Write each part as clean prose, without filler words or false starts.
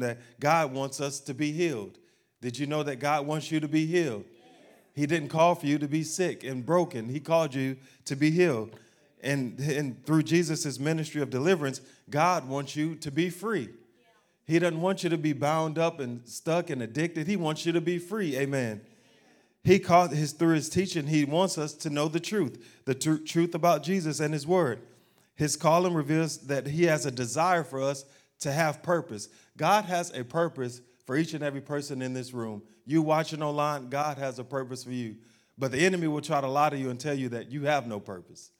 that God wants us to be healed. Did you know that God wants you to be healed? He didn't call for you to be sick and broken. He called you to be healed. And through Jesus' ministry of deliverance, God wants you to be free. He doesn't want you to be bound up and stuck and addicted. He wants you to be free. Amen. He called his through his teaching, he wants us to know the truth about Jesus and his word. His calling reveals that he has a desire for us to have purpose. God has a purpose for each and every person in this room. You watching online, God has a purpose for you. But the enemy will try to lie to you and tell you that you have no purpose,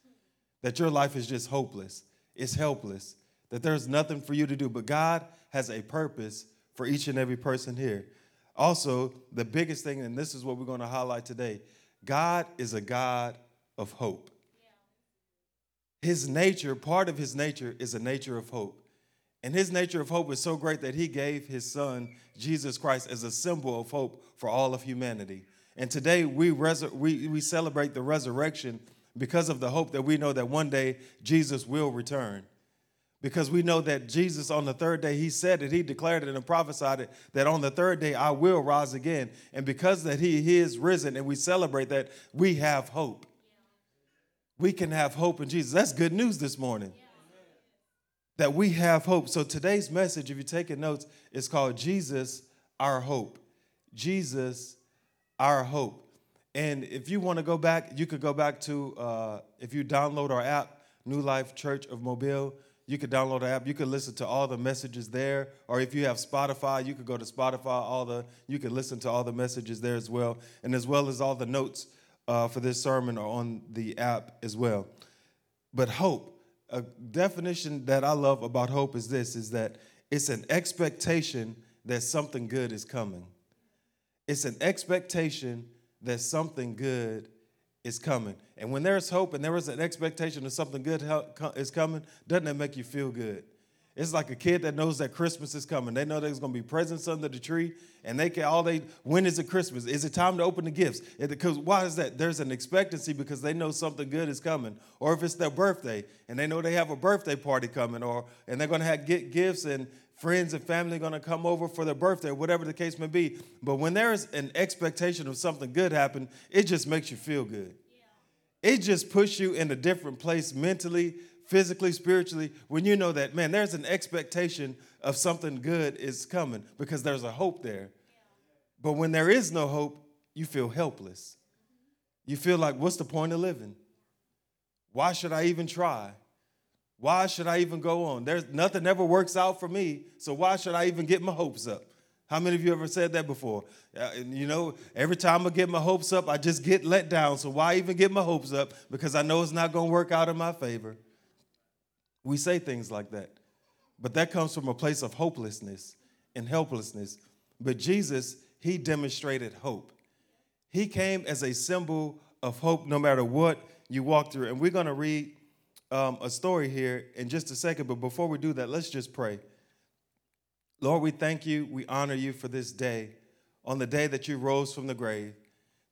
that your life is just hopeless, it's helpless, that there's nothing for you to do. But God has a purpose for each and every person here. Also, the biggest thing, and this is what we're going to highlight today, God is a God of hope. His nature, part of his nature, is a nature of hope. And his nature of hope is so great that he gave his son, Jesus Christ, as a symbol of hope for all of humanity. And today we celebrate the resurrection because of the hope that we know that one day Jesus will return. Because we know that Jesus on the third day, he said it, he declared it and prophesied it, that on the third day I will rise again. And because that he is risen and we celebrate that, we have hope. We can have hope in Jesus. That's good news this morning. That we have hope. So today's message, if you're taking notes, is called Jesus, Our Hope. Jesus, Our Hope. And if you want to go back, you could go back to, if you download our app, New Life Church of Mobile, you could download our app. You could listen to all the messages there. Or if you have Spotify, you could go to Spotify. You could listen to all the messages there as well. And as well as all the notes for this sermon are on the app as well. But hope. A definition that I love about hope is this, is that it's an expectation that something good is coming. It's an expectation that something good is coming. And when there's hope and there is an expectation that something good is coming, doesn't that make you feel good? It's like a kid that knows that Christmas is coming. They know there's going to be presents under the tree, and when is it Christmas? Is it time to open the gifts? Because why is that? There's an expectancy because they know something good is coming. Or if it's their birthday, and they know they have a birthday party coming, and they're going to get gifts, and friends and family are going to come over for their birthday, whatever the case may be. But when there is an expectation of something good happen, it just makes you feel good. Yeah. It just puts you in a different place mentally, physically, spiritually, when you know that, man, there's an expectation of something good is coming because there's a hope there. Yeah. But when there is no hope, you feel helpless. You feel like, what's the point of living? Why should I even try? Why should I even go on? There's nothing ever works out for me, so why should I even get my hopes up? How many of you ever said that before? Every time I get my hopes up, I just get let down, so why even get my hopes up? Because I know it's not going to work out in my favor. We say things like that, but that comes from a place of hopelessness and helplessness. But Jesus, he demonstrated hope. He came as a symbol of hope no matter what you walk through. And we're going to read a story here in just a second. But before we do that, let's just pray. Lord, we thank you. We honor you for this day, on the day that you rose from the grave.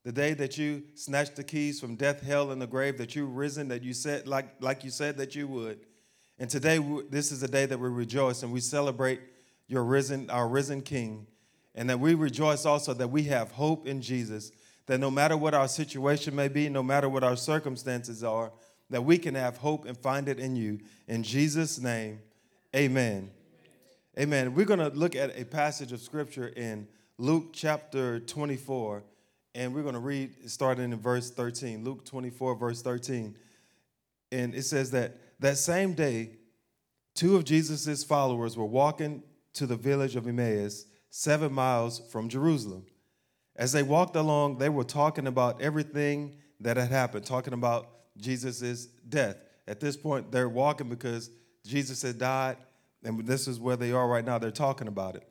The day that you snatched the keys from death, hell, and the grave, that you risen, that you said, like you said that you would. And today, this is a day that we rejoice and we celebrate our risen King, and that we rejoice also that we have hope in Jesus, that no matter what our situation may be, no matter what our circumstances are, that we can have hope and find it in you. In Jesus' name, amen. Amen. Amen. We're going to look at a passage of Scripture in Luke chapter 24, and we're going to read starting in verse 13, Luke 24, verse 13. And it says that, that same day, two of Jesus' followers were walking to the village of Emmaus, 7 miles from Jerusalem. As they walked along, they were talking about everything that had happened, talking about Jesus' death. At this point, they're walking because Jesus had died, and this is where they are right now. They're talking about it.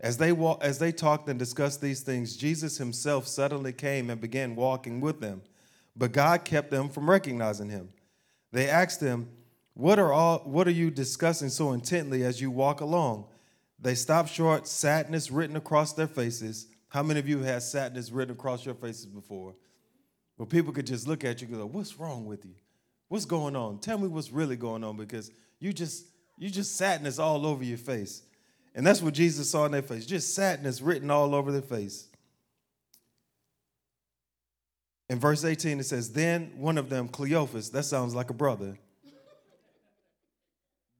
As they talked and discussed these things, Jesus himself suddenly came and began walking with them, but God kept them from recognizing him. They asked him, What are you discussing so intently as you walk along? They stopped short, sadness written across their faces. How many of you had sadness written across your faces before? Well, people could just look at you and go, what's wrong with you? What's going on? Tell me what's really going on, because you just sadness all over your face. And that's what Jesus saw in their face, just sadness written all over their face. In verse 18, it says, then one of them, Cleopas, that sounds like a brother.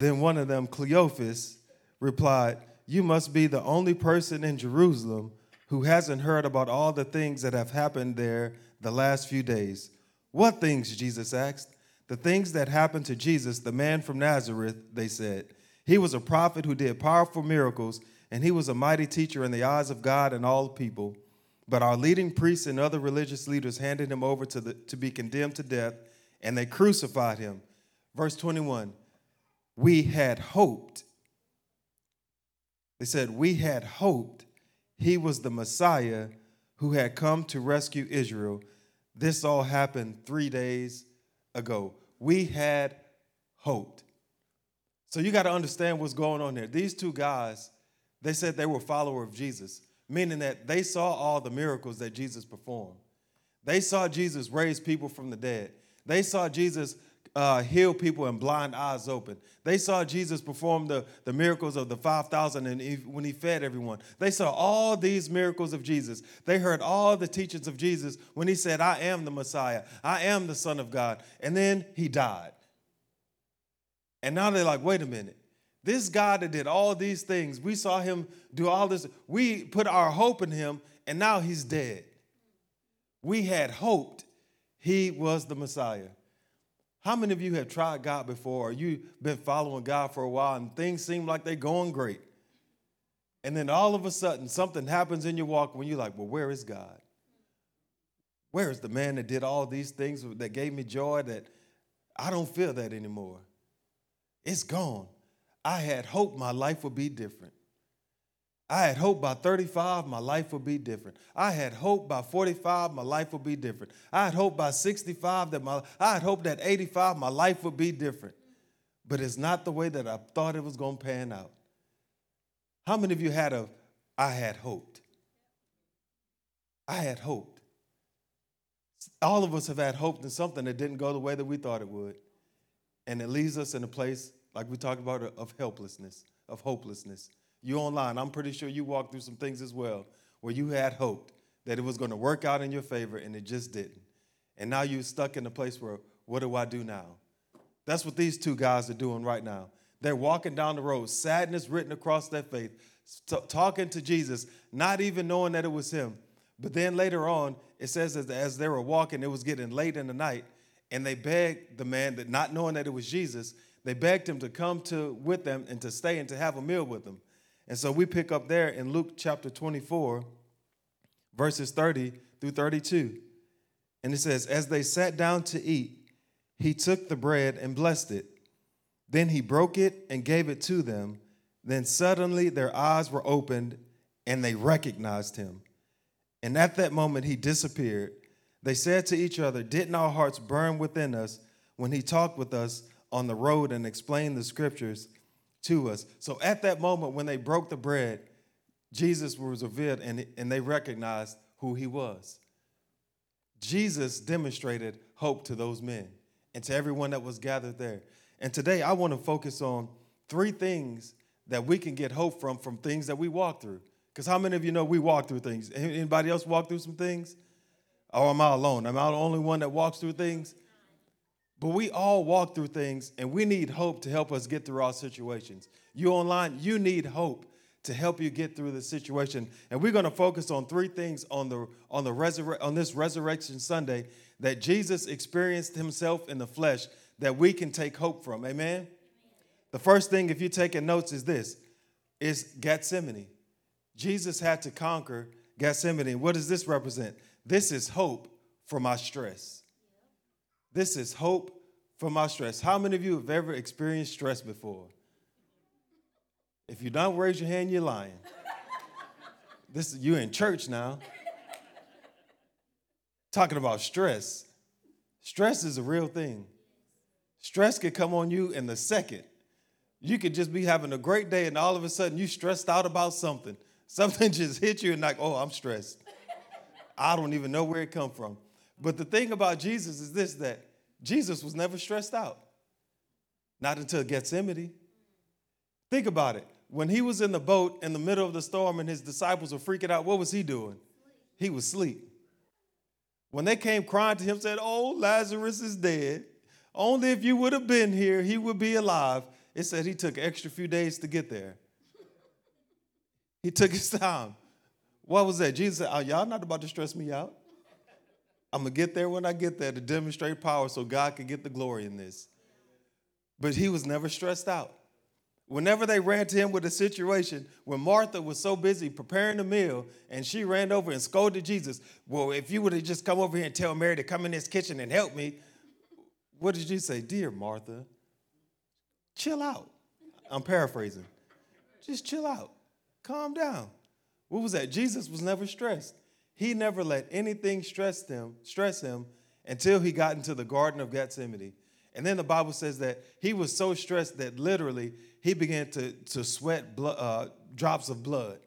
Then one of them, Cleopas, replied, you must be the only person in Jerusalem who hasn't heard about all the things that have happened there the last few days. What things, Jesus asked. The things that happened to Jesus, the man from Nazareth, they said. He was a prophet who did powerful miracles, and he was a mighty teacher in the eyes of God and all people. But our leading priests and other religious leaders handed him over to be condemned to death, and they crucified him. Verse 21, we had hoped. They said, we had hoped he was the Messiah who had come to rescue Israel. This all happened 3 days ago. We had hoped. So you got to understand what's going on there. These two guys, they said they were a follower of Jesus, meaning that they saw all the miracles that Jesus performed. They saw Jesus raise people from the dead. They saw Jesus heal people and blind eyes open. They saw Jesus perform the miracles of the 5,000 and when he fed everyone. They saw all these miracles of Jesus. They heard all the teachings of Jesus when he said, I am the Messiah. I am the Son of God. And then he died. And now they're like, wait a minute. This guy that did all these things, we saw him do all this. We put our hope in him, and now he's dead. We had hoped he was the Messiah. How many of you have tried God before, or you've been following God for a while, and things seem like they're going great? And then all of a sudden, something happens in your walk when you're like, well, where is God? Where is the man that did all these things that gave me joy that I don't feel that anymore? It's gone. I had hoped my life would be different. I had hoped by 35, my life would be different. I had hoped by 45, my life would be different. I had hoped by 65, I had hoped that 85, my life would be different. But it's not the way that I thought it was going to pan out. How many of you had I had hoped? I had hoped. All of us have had hoped in something that didn't go the way that we thought it would. And it leaves us in a place like we talked about, of helplessness, of hopelessness. You online, I'm pretty sure you walked through some things as well where you had hoped that it was going to work out in your favor, and it just didn't. And now you're stuck in a place where, what do I do now? That's what these two guys are doing right now. They're walking down the road, sadness written across their face, talking to Jesus, not even knowing that it was him. But then later on, it says that as they were walking, it was getting late in the night, and they begged the man, that not knowing that it was Jesus, they begged him to come with them and to stay and to have a meal with them. And so we pick up there in Luke chapter 24, verses 30 through 32. And it says, as they sat down to eat, he took the bread and blessed it. Then he broke it and gave it to them. Then suddenly their eyes were opened and they recognized him. And at that moment he disappeared. They said to each other, didn't our hearts burn within us when he talked with us on the road and explain the scriptures to us? So at that moment when they broke the bread, Jesus was revealed and they recognized who he was. Jesus demonstrated hope to those men and to everyone that was gathered there. And today I want to focus on three things that we can get hope from things that we walk through. Because how many of you know we walk through things? Anybody else walk through some things? Or am I alone? Am I the only one that walks through things? But we all walk through things, and we need hope to help us get through our situations. You online, you need hope to help you get through the situation. And we're going to focus on three things on this Resurrection Sunday that Jesus experienced himself in the flesh that we can take hope from. Amen? The first thing, if you're taking notes, is this. It's Gethsemane. Jesus had to conquer Gethsemane. What does this represent? This is hope for my stress. This is hope for my stress. How many of you have ever experienced stress before? If you don't raise your hand, you're lying. You're in church now. Talking about stress. Stress is a real thing. Stress could come on you in the second. You could just be having a great day, and all of a sudden you're stressed out about something. Something just hit you and like, oh, I'm stressed. I don't even know where it come from. But the thing about Jesus is this, that Jesus was never stressed out. Not until Gethsemane. Think about it. When he was in the boat in the middle of the storm and his disciples were freaking out, what was he doing? He was asleep. When they came crying to him, said, "Oh, Lazarus is dead. Only if you would have been here, he would be alive." It said he took an extra few days to get there. He took his time. What was that? Jesus said, "Oh, y'all not about to stress me out. I'm going to get there when I get there to demonstrate power so God can get the glory in this." But he was never stressed out. Whenever they ran to him with a situation, when Martha was so busy preparing the meal and she ran over and scolded Jesus, "Well, if you would have just come over here and tell Mary to come in this kitchen and help me," what did Jesus say? "Dear Martha, chill out." I'm paraphrasing. Just chill out. Calm down. What was that? Jesus was never stressed. He never let anything stress him until he got into the Garden of Gethsemane. And then the Bible says that he was so stressed that literally he began to sweat drops of blood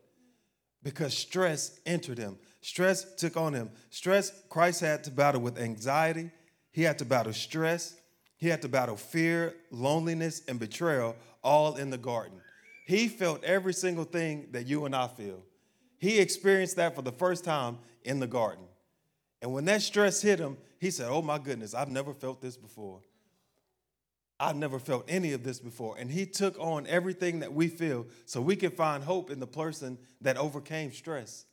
because stress entered him. Stress took on him. Stress, Christ had to battle with anxiety. He had to battle stress. He had to battle fear, loneliness, and betrayal all in the garden. He felt every single thing that you and I feel. He experienced that for the first time in the garden. And when that stress hit him, he said, "Oh my goodness, I've never felt this before. I've never felt any of this before." And he took on everything that we feel so we can find hope in the person that overcame stress,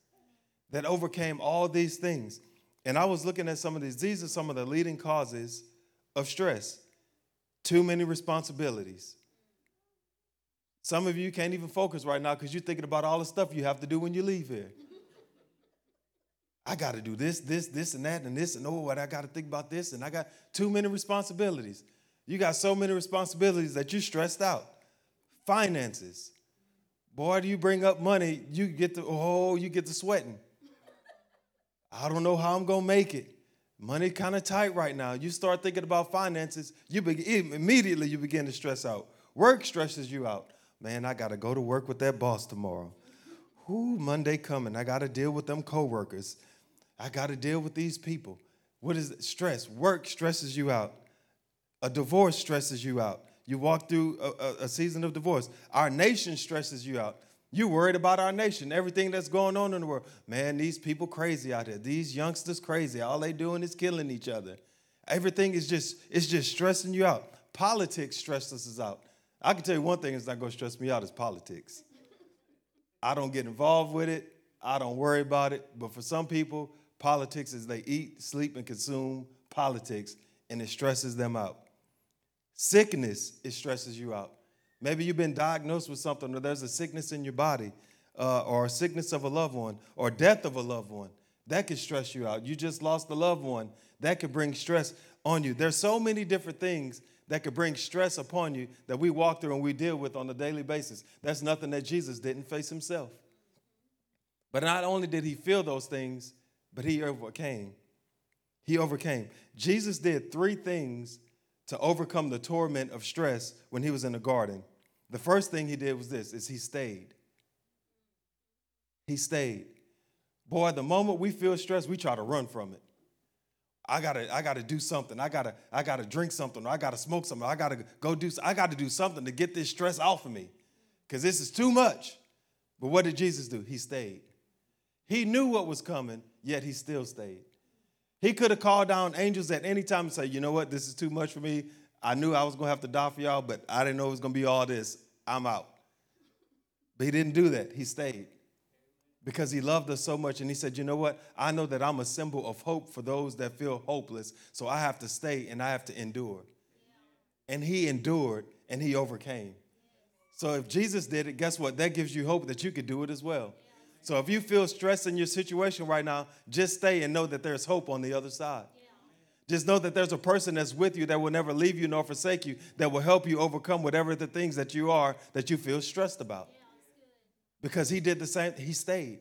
that overcame all these things. And I was looking at some of these. These are some of the leading causes of stress. Too many responsibilities. Some of you can't even focus right now because you're thinking about all the stuff you have to do when you leave here. I got to do this, and that, and this, and oh, I got to think about this, and I got too many responsibilities. You got so many responsibilities that you're stressed out. Finances. Boy, do you bring up money, you get to sweating. I don't know how I'm going to make it. Money kind of tight right now. You start thinking about finances, immediately you begin to stress out. Work stresses you out. Man, I got to go to work with that boss tomorrow. Ooh, Monday coming. I got to deal with them coworkers. I got to deal with these people. What is it? Stress? Work stresses you out. A divorce stresses you out. You walk through a season of divorce. Our nation stresses you out. You worried about our nation, everything that's going on in the world. Man, these people crazy out here. These youngsters crazy. All they doing is killing each other. Everything is just stressing you out. Politics stresses us out. I can tell you one thing that's not going to stress me out is politics. I don't get involved with it. I don't worry about it. But for some people, politics is they eat, sleep, and consume politics, and it stresses them out. Sickness, it stresses you out. Maybe you've been diagnosed with something, or there's a sickness in your body, or a sickness of a loved one, or death of a loved one. That could stress you out. You just lost a loved one. That could bring stress on you. There's so many different things that could bring stress upon you that we walk through and we deal with on a daily basis. That's nothing that Jesus didn't face himself. But not only did he feel those things, but he overcame. He overcame. Jesus did three things to overcome the torment of stress when he was in the garden. The first thing he did was this, is he stayed. He stayed. Boy, the moment we feel stressed, we try to run from it. I gotta do something. I gotta drink something. Or I gotta smoke something. I gotta do something to get this stress off of me, because this is too much. But what did Jesus do? He stayed. He knew what was coming, yet he still stayed. He could have called down angels at any time and said, "You know what? This is too much for me. I knew I was gonna have to die for y'all, but I didn't know it was gonna be all this. I'm out." But he didn't do that. He stayed. Because he loved us so much, and he said, "You know what? I know that I'm a symbol of hope for those that feel hopeless, so I have to stay and I have to endure." Yeah. And he endured, and he overcame. Yeah. So if Jesus did it, guess what? That gives you hope that you could do it as well. Yeah. So if you feel stressed in your situation right now, just stay and know that there's hope on the other side. Yeah. Just know that there's a person that's with you that will never leave you nor forsake you, that will help you overcome whatever the things that you feel stressed about. Yeah. Because he did the same, he stayed.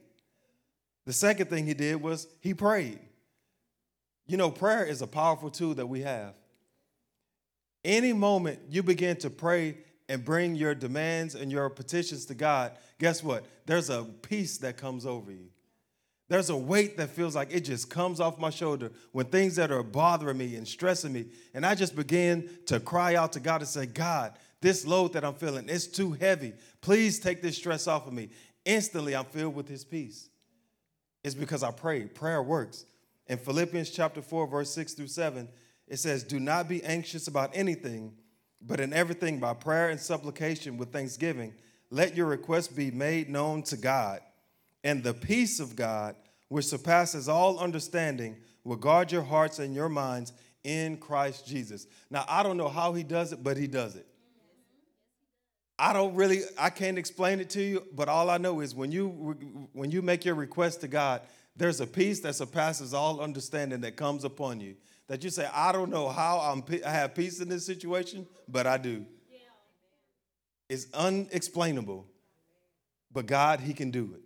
The second thing he did was he prayed. You know, prayer is a powerful tool that we have. Any moment you begin to pray and bring your demands and your petitions to God, guess what? There's a peace that comes over you. There's a weight that feels like it just comes off my shoulder when things that are bothering me and stressing me. And I just begin to cry out to God and say, "God, This load that I'm feeling, it's too heavy. Please take this stress off of me. Instantly, I'm filled with his peace. It's because I prayed. Prayer works. In Philippians chapter 4, verse 6 through 7, it says, do not be anxious about anything, but in everything by prayer and supplication with thanksgiving, let your requests be made known to God. And the peace of God, which surpasses all understanding, will guard your hearts and your minds in Christ Jesus. Now, I don't know how he does it, but he does it. I can't explain it to you, but all I know is when you make your request to God, there's a peace that surpasses all understanding that comes upon you. That you say, I don't know how I have peace in this situation, but I do. Yeah. It's unexplainable, but God, he can do it.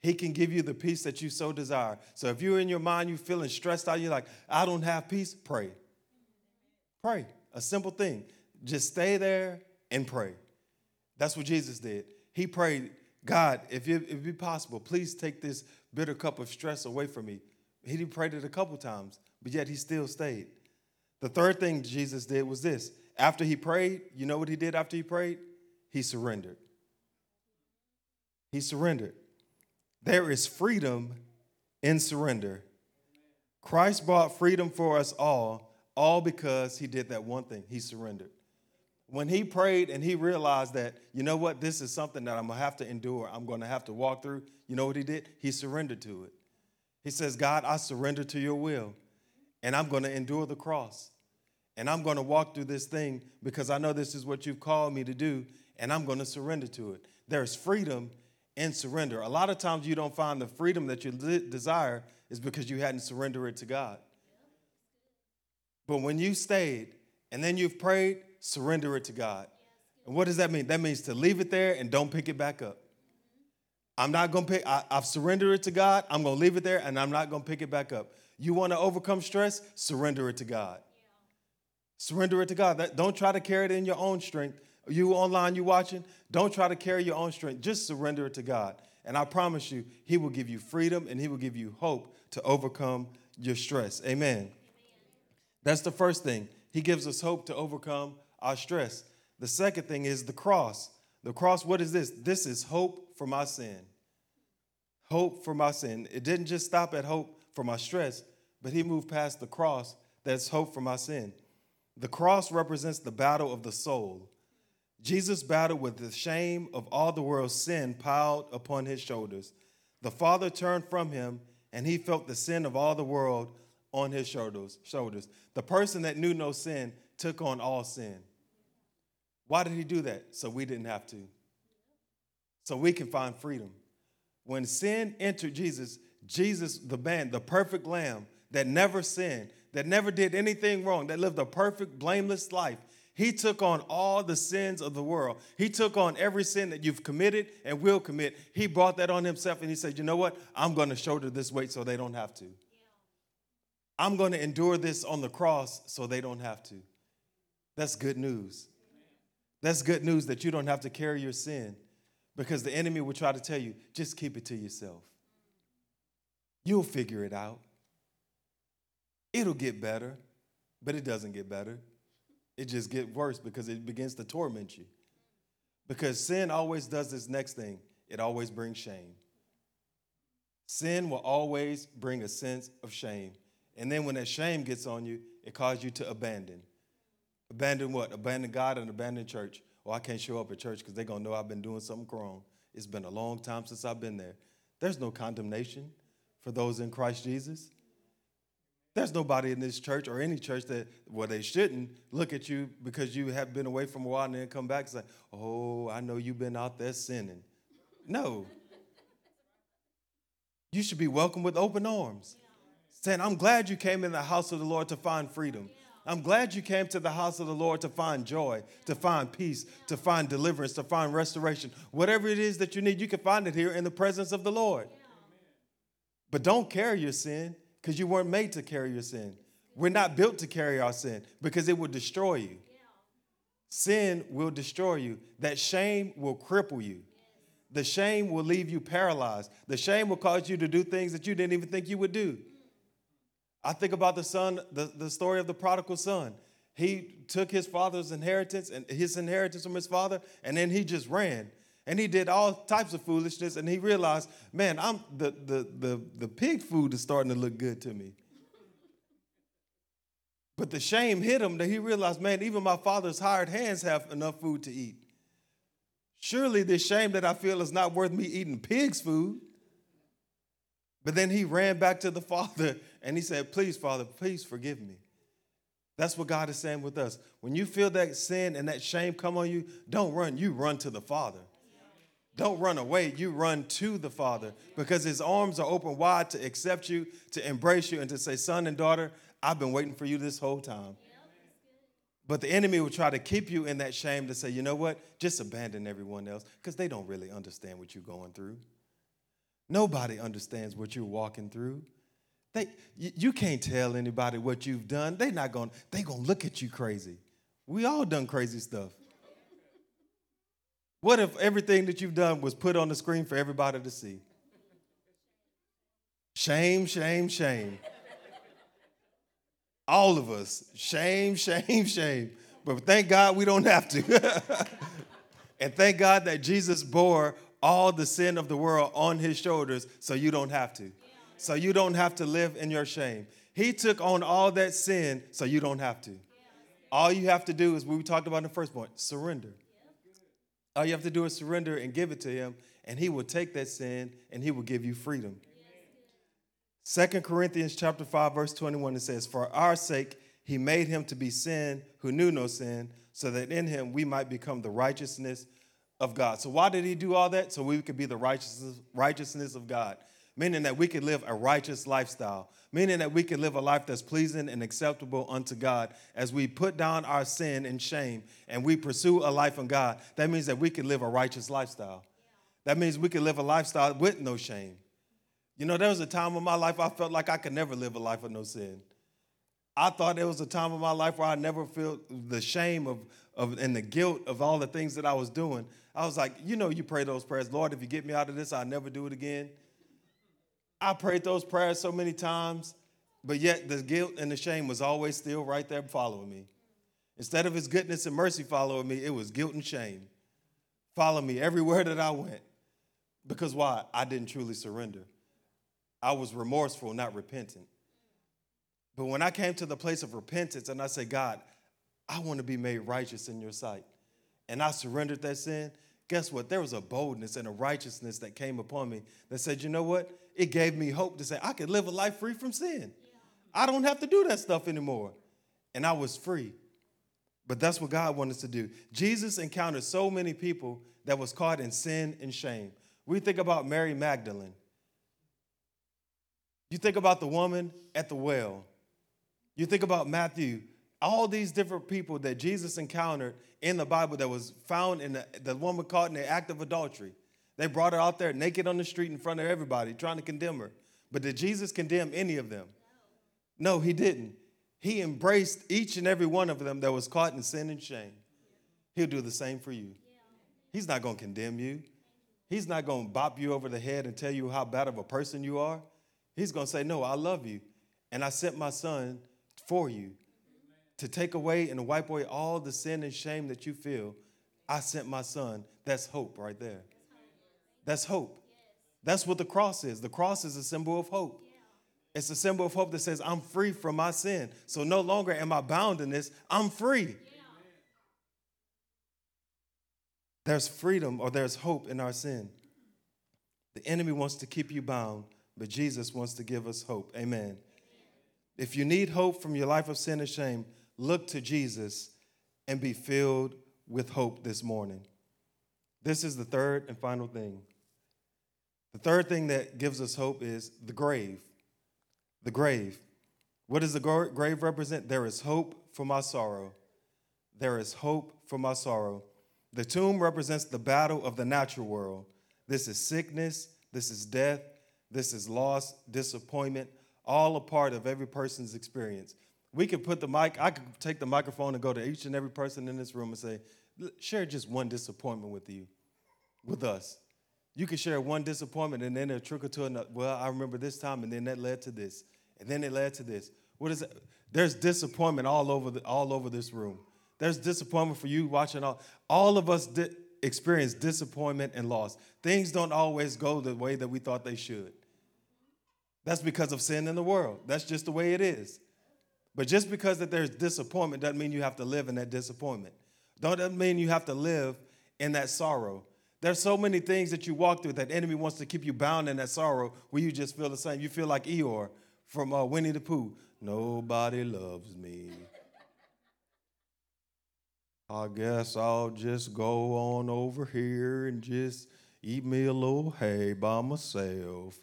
He can give you the peace that you so desire. So if you're in your mind, you're feeling stressed out, you're like, I don't have peace, pray. Pray, a simple thing. Just stay there and pray. That's what Jesus did. He prayed, God, if it be possible, please take this bitter cup of stress away from me. He prayed it a couple times, but yet he still stayed. The third thing Jesus did was this. After he prayed, you know what he did after he prayed? He surrendered. He surrendered. There is freedom in surrender. Christ brought freedom for us all because he did that one thing. He surrendered. When he prayed and he realized that, you know what, this is something that I'm going to have to endure. I'm going to have to walk through. You know what he did? He surrendered to it. He says, God, I surrender to your will, and I'm going to endure the cross, and I'm going to walk through this thing because I know this is what you've called me to do, and I'm going to surrender to it. There's freedom and surrender. A lot of times you don't find the freedom that you desire is because you hadn't surrendered it to God. But when you stayed and then you've prayed, surrender it to God. And what does that mean? That means to leave it there and don't pick it back up. I'm not going to pick. I've surrendered it to God. I'm going to leave it there and I'm not going to pick it back up. You want to overcome stress? Surrender it to God. Surrender it to God. Don't try to carry it in your own strength. You online, you watching, don't try to carry your own strength. Just surrender it to God. And I promise you, he will give you freedom and he will give you hope to overcome your stress. Amen. That's the first thing. He gives us hope to overcome our stress. The second thing is the cross. The cross, what is this? This is hope for my sin. Hope for my sin. It didn't just stop at hope for my stress, but he moved past the cross. That's hope for my sin. The cross represents the battle of the soul. Jesus battled with the shame of all the world's sin piled upon his shoulders. The Father turned from him, and he felt the sin of all the world on his shoulders. The person that knew no sin took on all sin. Why did he do that? So we didn't have to. So we can find freedom. When sin entered Jesus, the perfect lamb that never sinned, that never did anything wrong, that lived a perfect, blameless life, he took on all the sins of the world. He took on every sin that you've committed and will commit. He brought that on himself, and he said, you know what? I'm going to shoulder this weight so they don't have to. Yeah. I'm going to endure this on the cross so they don't have to. That's good news. Amen. That's good news that you don't have to carry your sin because the enemy will try to tell you, just keep it to yourself. You'll figure it out. It'll get better, but it doesn't get better. It just gets worse because it begins to torment you. Because sin always does this next thing. It always brings shame. Sin will always bring a sense of shame. And then when that shame gets on you, it causes you to abandon. Abandon what? Abandon God and abandon church. Oh, I can't show up at church because they're going to know I've been doing something wrong. It's been a long time since I've been there. There's no condemnation for those in Christ Jesus. There's nobody in this church or any church that, well, they shouldn't look at you because you have been away from a while and then come back and say, oh, I know you've been out there sinning. No. You should be welcomed with open arms. Yeah. Saying, I'm glad you came in the house of the Lord to find freedom. Yeah. I'm glad you came to the house of the Lord to find joy, to find peace, to find deliverance, to find restoration. Whatever it is that you need, you can find it here in the presence of the Lord. Yeah. But don't carry your sin. Because you weren't made to carry your sin. We're not built to carry our sin because it will destroy you. Sin will destroy you. That shame will cripple you. The shame will leave you paralyzed. The shame will cause you to do things that you didn't even think you would do. I think about the story of the prodigal son. He took his father's inheritance and his inheritance from his father, and then he just ran. And he did all types of foolishness, and he realized, man, I'm the pig food is starting to look good to me. But the shame hit him that he realized, man, even my father's hired hands have enough food to eat. Surely this shame that I feel is not worth me eating pig's food. But then he ran back to the father, and he said, please, Father, please forgive me. That's what God is saying with us. When you feel that sin and that shame come on you, don't run. You run to the Father. Don't run away. You run to the Father, because his arms are open wide to accept you, to embrace you, and to say, son and daughter, I've been waiting for you this whole time. But the enemy will try to keep you in that shame to say, you know what? Just abandon everyone else, because they don't really understand what you're going through. Nobody understands what you're walking through. You can't tell anybody what you've done. They're going to look at you crazy. We all done crazy stuff. What if everything that you've done was put on the screen for everybody to see? Shame, shame, shame. All of us, shame, shame, shame. But thank God we don't have to. And thank God that Jesus bore all the sin of the world on his shoulders, so you don't have to. So you don't have to live in your shame. He took on all that sin, so you don't have to. All you have to do is, we talked about in the first point, surrender. All you have to do is surrender and give it to him, and he will take that sin, and he will give you freedom. 2 Corinthians chapter 5, verse 21, it says, for our sake he made him to be sin who knew no sin, so that in him we might become the righteousness of God. So why did he do all that? So we could be the righteousness of God. Meaning that we could live a righteous lifestyle, meaning that we could live a life that's pleasing and acceptable unto God as we put down our sin and shame and we pursue a life in God. That means that we could live a righteous lifestyle. That means we could live a lifestyle with no shame. You know, there was a time in my life I felt like I could never live a life of no sin. I thought there was a time in my life where I never felt the shame and the guilt of all the things that I was doing. I was like, you know, you pray those prayers, Lord, if you get me out of this, I'll never do it again. I prayed those prayers so many times, but yet the guilt and the shame was always still right there following me. Instead of his goodness and mercy following me, it was guilt and shame following me everywhere that I went. Because why? I didn't truly surrender. I was remorseful, not repentant. But when I came to the place of repentance and I said, God, I want to be made righteous in your sight, and I surrendered that sin, guess what? There was a boldness and a righteousness that came upon me that said, you know what? It gave me hope to say I could live a life free from sin. I don't have to do that stuff anymore. And I was free. But that's what God wanted us to do. Jesus encountered so many people that was caught in sin and shame. We think about Mary Magdalene. You think about the woman at the well. You think about Matthew. All these different people that Jesus encountered in the Bible that was found in the woman caught in the act of adultery. They brought her out there naked on the street in front of everybody, trying to condemn her. But did Jesus condemn any of them? No, he didn't. He embraced each and every one of them that was caught in sin and shame. He'll do the same for you. He's not going to condemn you. He's not going to bop you over the head and tell you how bad of a person you are. He's going to say, no, I love you. And I sent my son for you to take away and wipe away all the sin and shame that you feel. I sent my son. That's hope right there. That's hope. That's what the cross is. The cross is a symbol of hope. It's a symbol of hope that says, I'm free from my sin. So no longer am I bound in this. I'm free. Yeah. There's freedom, or there's hope in our sin. The enemy wants to keep you bound, but Jesus wants to give us hope. Amen. Amen. If you need hope from your life of sin and shame, look to Jesus and be filled with hope this morning. This is the third and final thing. The third thing that gives us hope is the grave. The grave. What does the grave represent? There is hope for my sorrow. There is hope for my sorrow. The tomb represents the battle of the natural world. This is sickness. This is death. This is loss, disappointment, all a part of every person's experience. I could take the microphone and go to each and every person in this room and say, share just one disappointment with us. You can share one disappointment, and then it'll trickle to another. Well, I remember this time, and then that led to this, and then it led to this. What is that? There's disappointment all over this room. There's disappointment for you watching. All of us experience disappointment and loss. Things don't always go the way that we thought they should. That's because of sin in the world. That's just the way it is. But just because that there's disappointment doesn't mean you have to live in that disappointment. Doesn't mean you have to live in that sorrow. There's so many things that you walk through that the enemy wants to keep you bound in that sorrow where you just feel the same. You feel like Eeyore from Winnie the Pooh. Nobody loves me. I guess I'll just go on over here and just eat me a little hay by myself.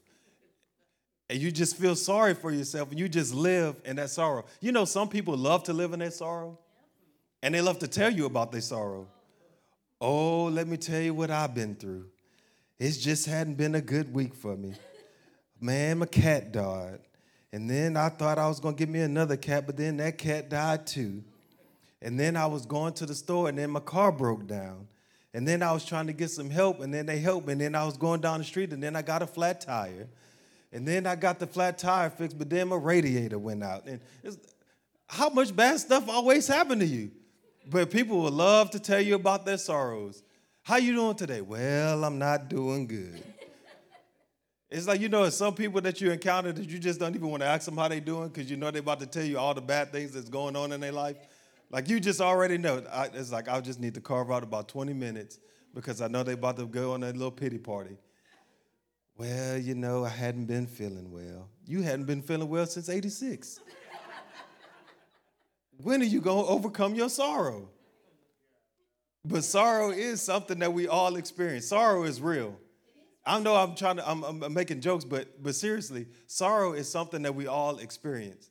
And you just feel sorry for yourself, and you just live in that sorrow. You know, some people love to live in their sorrow, and they love to tell you about their sorrow. Oh, let me tell you what I've been through. It just hadn't been a good week for me. Man, my cat died. And then I thought I was going to get me another cat, but then that cat died too. And then I was going to the store, and then my car broke down. And then I was trying to get some help, and then they helped me. And then I was going down the street, and then I got a flat tire. And then I got the flat tire fixed, but then my radiator went out. And how much bad stuff always happened to you? But people will love to tell you about their sorrows. How you doing today? Well, I'm not doing good. It's like, you know, some people that you encounter that you just don't even want to ask them how they doing because you know they're about to tell you all the bad things that's going on in their life. Like, you just already know. It's like, I just need to carve out about 20 minutes because I know they're about to go on a little pity party. Well, you know, I hadn't been feeling well. You hadn't been feeling well since 86. When are you going to overcome your sorrow? But sorrow is something that we all experience. Sorrow is real. I know I'm making jokes, but seriously, sorrow is something that we all experience.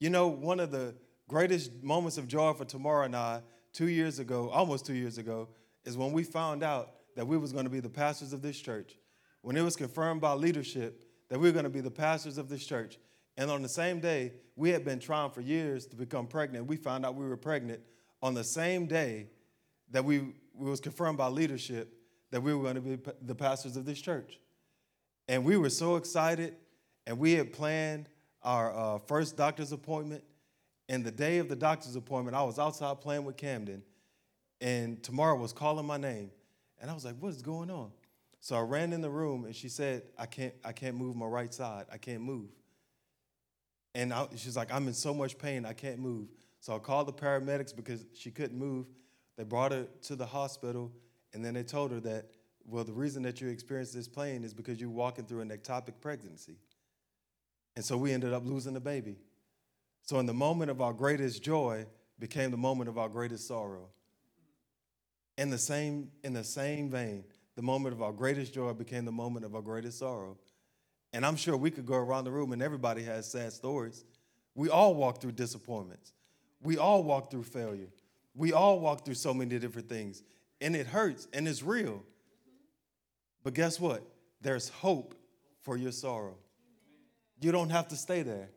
You know, one of the greatest moments of joy for Tamara and I 2 years ago, is when we found out that we was going to be the pastors of this church. When it was confirmed by leadership that we were going to be the pastors of this church. And on the same day, we had been trying for years to become pregnant. We found out we were pregnant on the same day that we was confirmed by leadership that we were going to be the pastors of this church. And we were so excited, and we had planned our first doctor's appointment. And the day of the doctor's appointment, I was outside playing with Camden, and Tamara was calling my name. And I was like, what is going on? So I ran in the room, and she said, I can't move my right side. I can't move. And she's like, I'm in so much pain, I can't move. So I called the paramedics because she couldn't move. They brought her to the hospital, and then they told her that, well, the reason that you experienced this pain is because you're walking through an ectopic pregnancy. And so we ended up losing the baby. So in the moment of our greatest joy became the moment of our greatest sorrow. In the same vein, the moment of our greatest joy became the moment of our greatest sorrow. And I'm sure we could go around the room, and everybody has sad stories. We all walk through disappointments. We all walk through failure. We all walk through so many different things. And it hurts, and it's real. But guess what? There's hope for your sorrow. You don't have to stay there.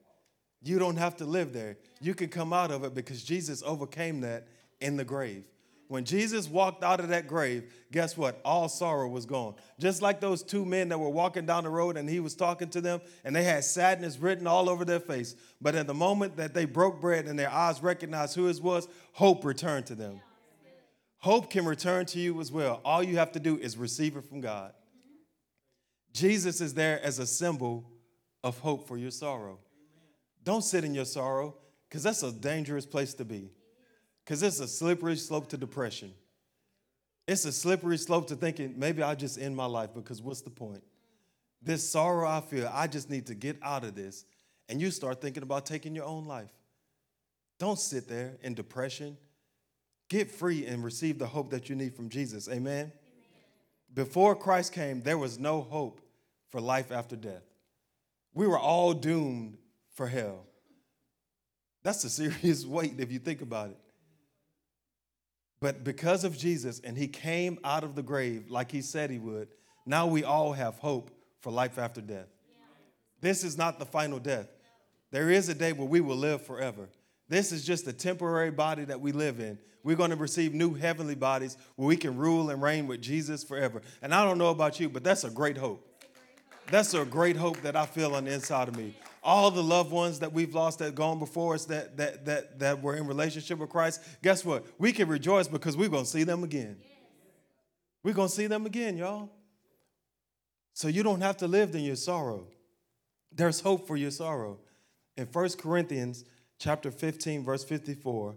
You don't have to live there. You can come out of it because Jesus overcame that in the grave. When Jesus walked out of that grave, guess what? All sorrow was gone. Just like those 2 men that were walking down the road and he was talking to them and they had sadness written all over their face. But at the moment that they broke bread and their eyes recognized who it was, hope returned to them. Hope can return to you as well. All you have to do is receive it from God. Jesus is there as a symbol of hope for your sorrow. Don't sit in your sorrow because that's a dangerous place to be. Because it's a slippery slope to depression. It's a slippery slope to thinking, maybe I'll just end my life because what's the point? This sorrow I feel, I just need to get out of this. And you start thinking about taking your own life. Don't sit there in depression. Get free and receive the hope that you need from Jesus. Amen? Amen. Before Christ came, there was no hope for life after death. We were all doomed for hell. That's a serious weight if you think about it. But because of Jesus, and he came out of the grave like he said he would, now we all have hope for life after death. Yeah. This is not the final death. There is a day where we will live forever. This is just a temporary body that we live in. We're going to receive new heavenly bodies where we can rule and reign with Jesus forever. And I don't know about you, but that's a great hope. That's a great hope that I feel on the inside of me. all the loved ones that we've lost that gone before us that were in relationship with Christ, guess what? We can rejoice because we're going to see them again. We're going to see them again, y'all. So you don't have to live in your sorrow. There's hope for your sorrow. In 1 Corinthians chapter 15, verse 54,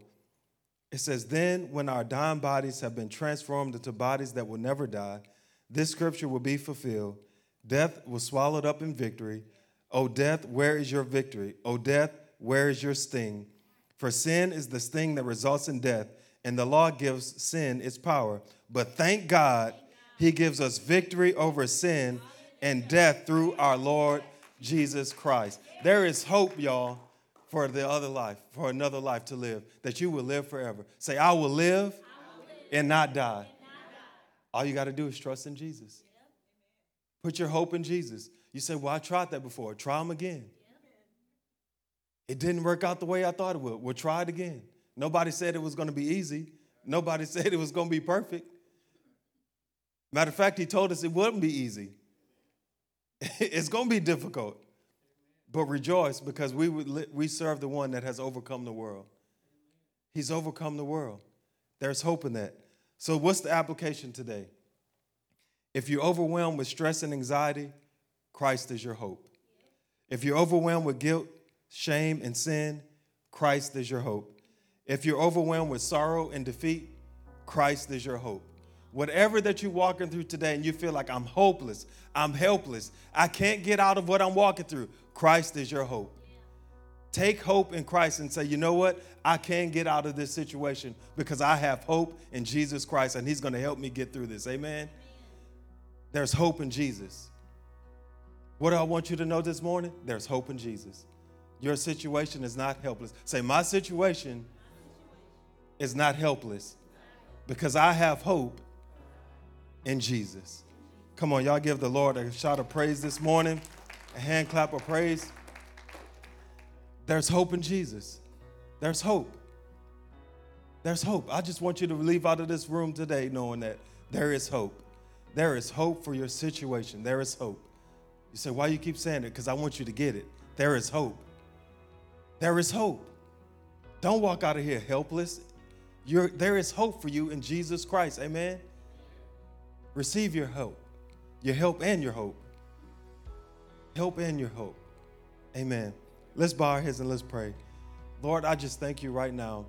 it says, "Then when our dying bodies have been transformed into bodies that will never die, this scripture will be fulfilled. Death was swallowed up in victory. O death, where is your victory? O death, where is your sting? For sin is the sting that results in death, and the law gives sin its power. But thank God, he gives us victory over sin and death through our Lord Jesus Christ." There is hope, y'all, for the other life, for another life to live, that you will live forever. Say, "I will live and not die." All you got to do is trust in Jesus. Put your hope in Jesus. You say, "Well, I tried that before." Try them again. It didn't work out the way I thought it would. We'll try it again. Nobody said it was going to be easy. Nobody said it was going to be perfect. Matter of fact, he told us it wouldn't be easy. It's going to be difficult. But rejoice, because we serve the one that has overcome the world. He's overcome the world. There's hope in that. So what's the application today? If you're overwhelmed with stress and anxiety, Christ is your hope. If you're overwhelmed with guilt, shame, and sin, Christ is your hope. If you're overwhelmed with sorrow and defeat, Christ is your hope. Whatever that you're walking through today and you feel like, "I'm hopeless, I'm helpless, I can't get out of what I'm walking through," Christ is your hope. Take hope in Christ and say, "You know what? I can get out of this situation because I have hope in Jesus Christ, and he's going to help me get through this." Amen? There's hope in Jesus. What do I want you to know this morning? There's hope in Jesus. Your situation is not helpless. Say, "My situation is not helpless because I have hope in Jesus." Come on, y'all give the Lord a shout of praise this morning, a hand clap of praise. There's hope in Jesus. There's hope. There's hope. I just want you to leave out of this room today knowing that there is hope. There is hope for your situation. There is hope. You say, "Why you keep saying it?" Because I want you to get it. There is hope. There is hope. Don't walk out of here helpless. There is hope for you in Jesus Christ. Amen? Receive your hope. Your help and your hope. Help and your hope. Amen. Let's bow our heads and let's pray. Lord, I just thank you right now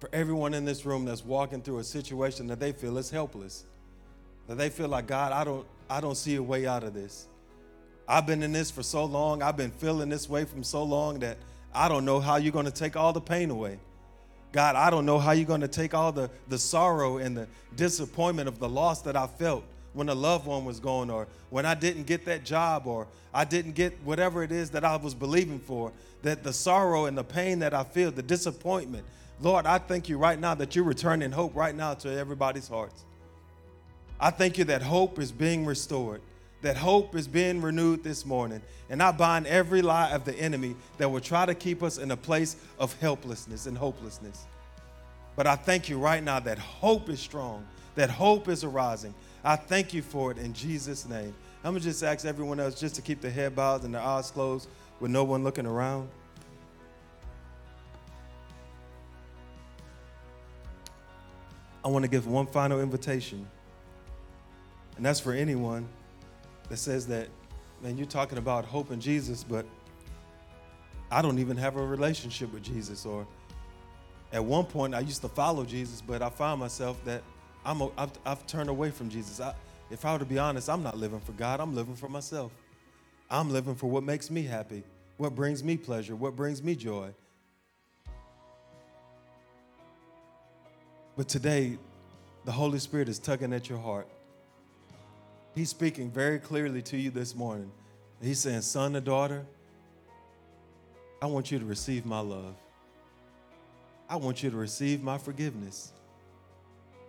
for everyone in this room that's walking through a situation that they feel is helpless, that they feel like, "God, I don't see a way out of this. I've been in this for so long. I've been feeling this way for so long that I don't know how you're going to take all the pain away. God, I don't know how you're going to take all the sorrow and the disappointment of the loss that I felt when a loved one was gone, or when I didn't get that job, or I didn't get whatever it is that I was believing for, that the sorrow and the pain that I feel, the disappointment." Lord, I thank you right now that you're returning hope right now to everybody's hearts. I thank you that hope is being restored, that hope is being renewed this morning. And I bind every lie of the enemy that will try to keep us in a place of helplessness and hopelessness. But I thank you right now that hope is strong, that hope is arising. I thank you for it in Jesus' name. I'm going to just ask everyone else just to keep their head bowed and their eyes closed with no one looking around. I want to give one final invitation. And that's for anyone that says that, "Man, you're talking about hope in Jesus, but I don't even have a relationship with Jesus. Or at one point I used to follow Jesus, but I find myself that I've turned away from Jesus. If I were to be honest, I'm not living for God. I'm living for myself. I'm living for what makes me happy, what brings me pleasure, what brings me joy." But today, the Holy Spirit is tugging at your heart. He's speaking very clearly to you this morning. He's saying, "Son or daughter, I want you to receive my love. I want you to receive my forgiveness."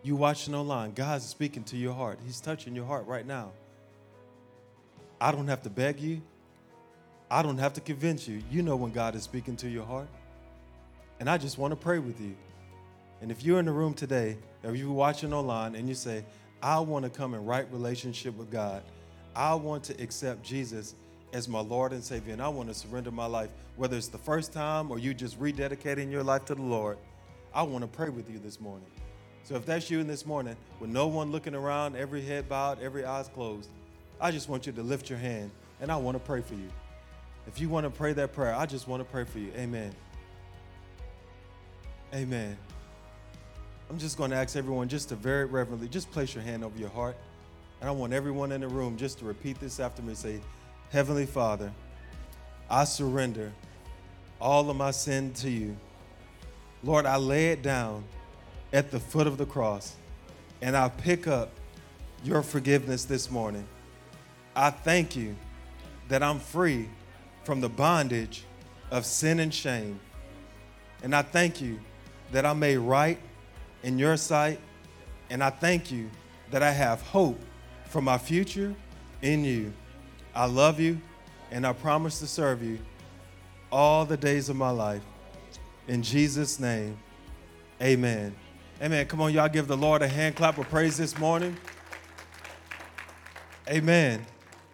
You watching online, God's speaking to your heart. He's touching your heart right now. I don't have to beg you. I don't have to convince you. You know when God is speaking to your heart. And I just want to pray with you. And if you're in the room today, or you're watching online and you say, "I want to come in right relationship with God. I want to accept Jesus as my Lord and Savior, and I want to surrender my life, whether it's the first time or you just rededicating your life to the Lord, I want to pray with you this morning. So if that's you in this morning, with no one looking around, every head bowed, every eyes closed, I just want you to lift your hand, and I want to pray for you. If you want to pray that prayer, I just want to pray for you. Amen. Amen. I'm just going to ask everyone just to very reverently, just place your hand over your heart. And I want everyone in the room just to repeat this after me. Say, Heavenly Father, I surrender all of my sin to you. Lord, I lay it down at the foot of the cross, and I pick up your forgiveness this morning. I thank you that I'm free from the bondage of sin and shame. And I thank you that I'm made right in your sight. And I thank you that I have hope for my future in you. I love you, and I promise to serve you all the days of my life. In Jesus' name, amen. Amen. Come on, y'all give the Lord a hand clap of praise this morning. Amen.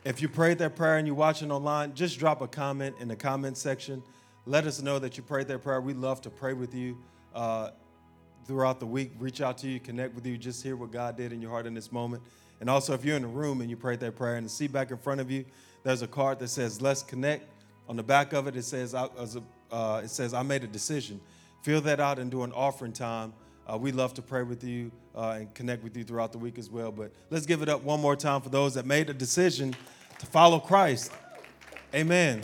If you prayed that prayer and you're watching online, just drop a comment in the comment section. Let us know that you prayed that prayer. We'd love to pray with you throughout the week. Reach out to you, connect with you, just hear what God did in your heart in this moment. And also, if you're in the room and you prayed that prayer and the seat back in front of you, there's a card that says, Let's Connect. On the back of it, it says, I made a decision. Fill that out and do an offering time. We love to pray with you and connect with you throughout the week as well. But let's give it up one more time for those that made a decision to follow Christ. Amen.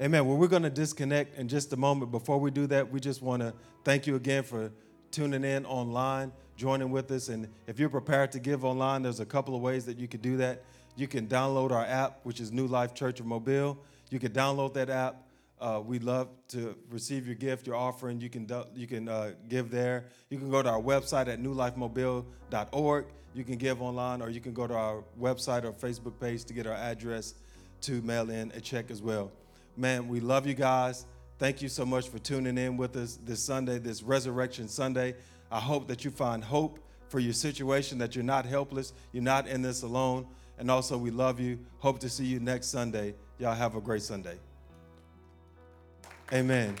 Amen. Well, we're going to disconnect in just a moment. Before we do that, we just want to thank you again for tuning in online, joining with us. And if you're prepared to give online, there's a couple of ways that you can do that. You can download our app, which is New Life Church of Mobile. You can download that app. We'd love to receive your gift, your offering. You can give there. You can go to our website at newlifemobile.org. You can give online, or you can go to our website or Facebook page to get our address to mail in a check as well. Man, we love you guys. Thank you so much for tuning in with us this Sunday, this Resurrection Sunday. I hope that you find hope for your situation, that you're not helpless, you're not in this alone. And also, we love you. Hope to see you next Sunday. Y'all have a great Sunday. Amen.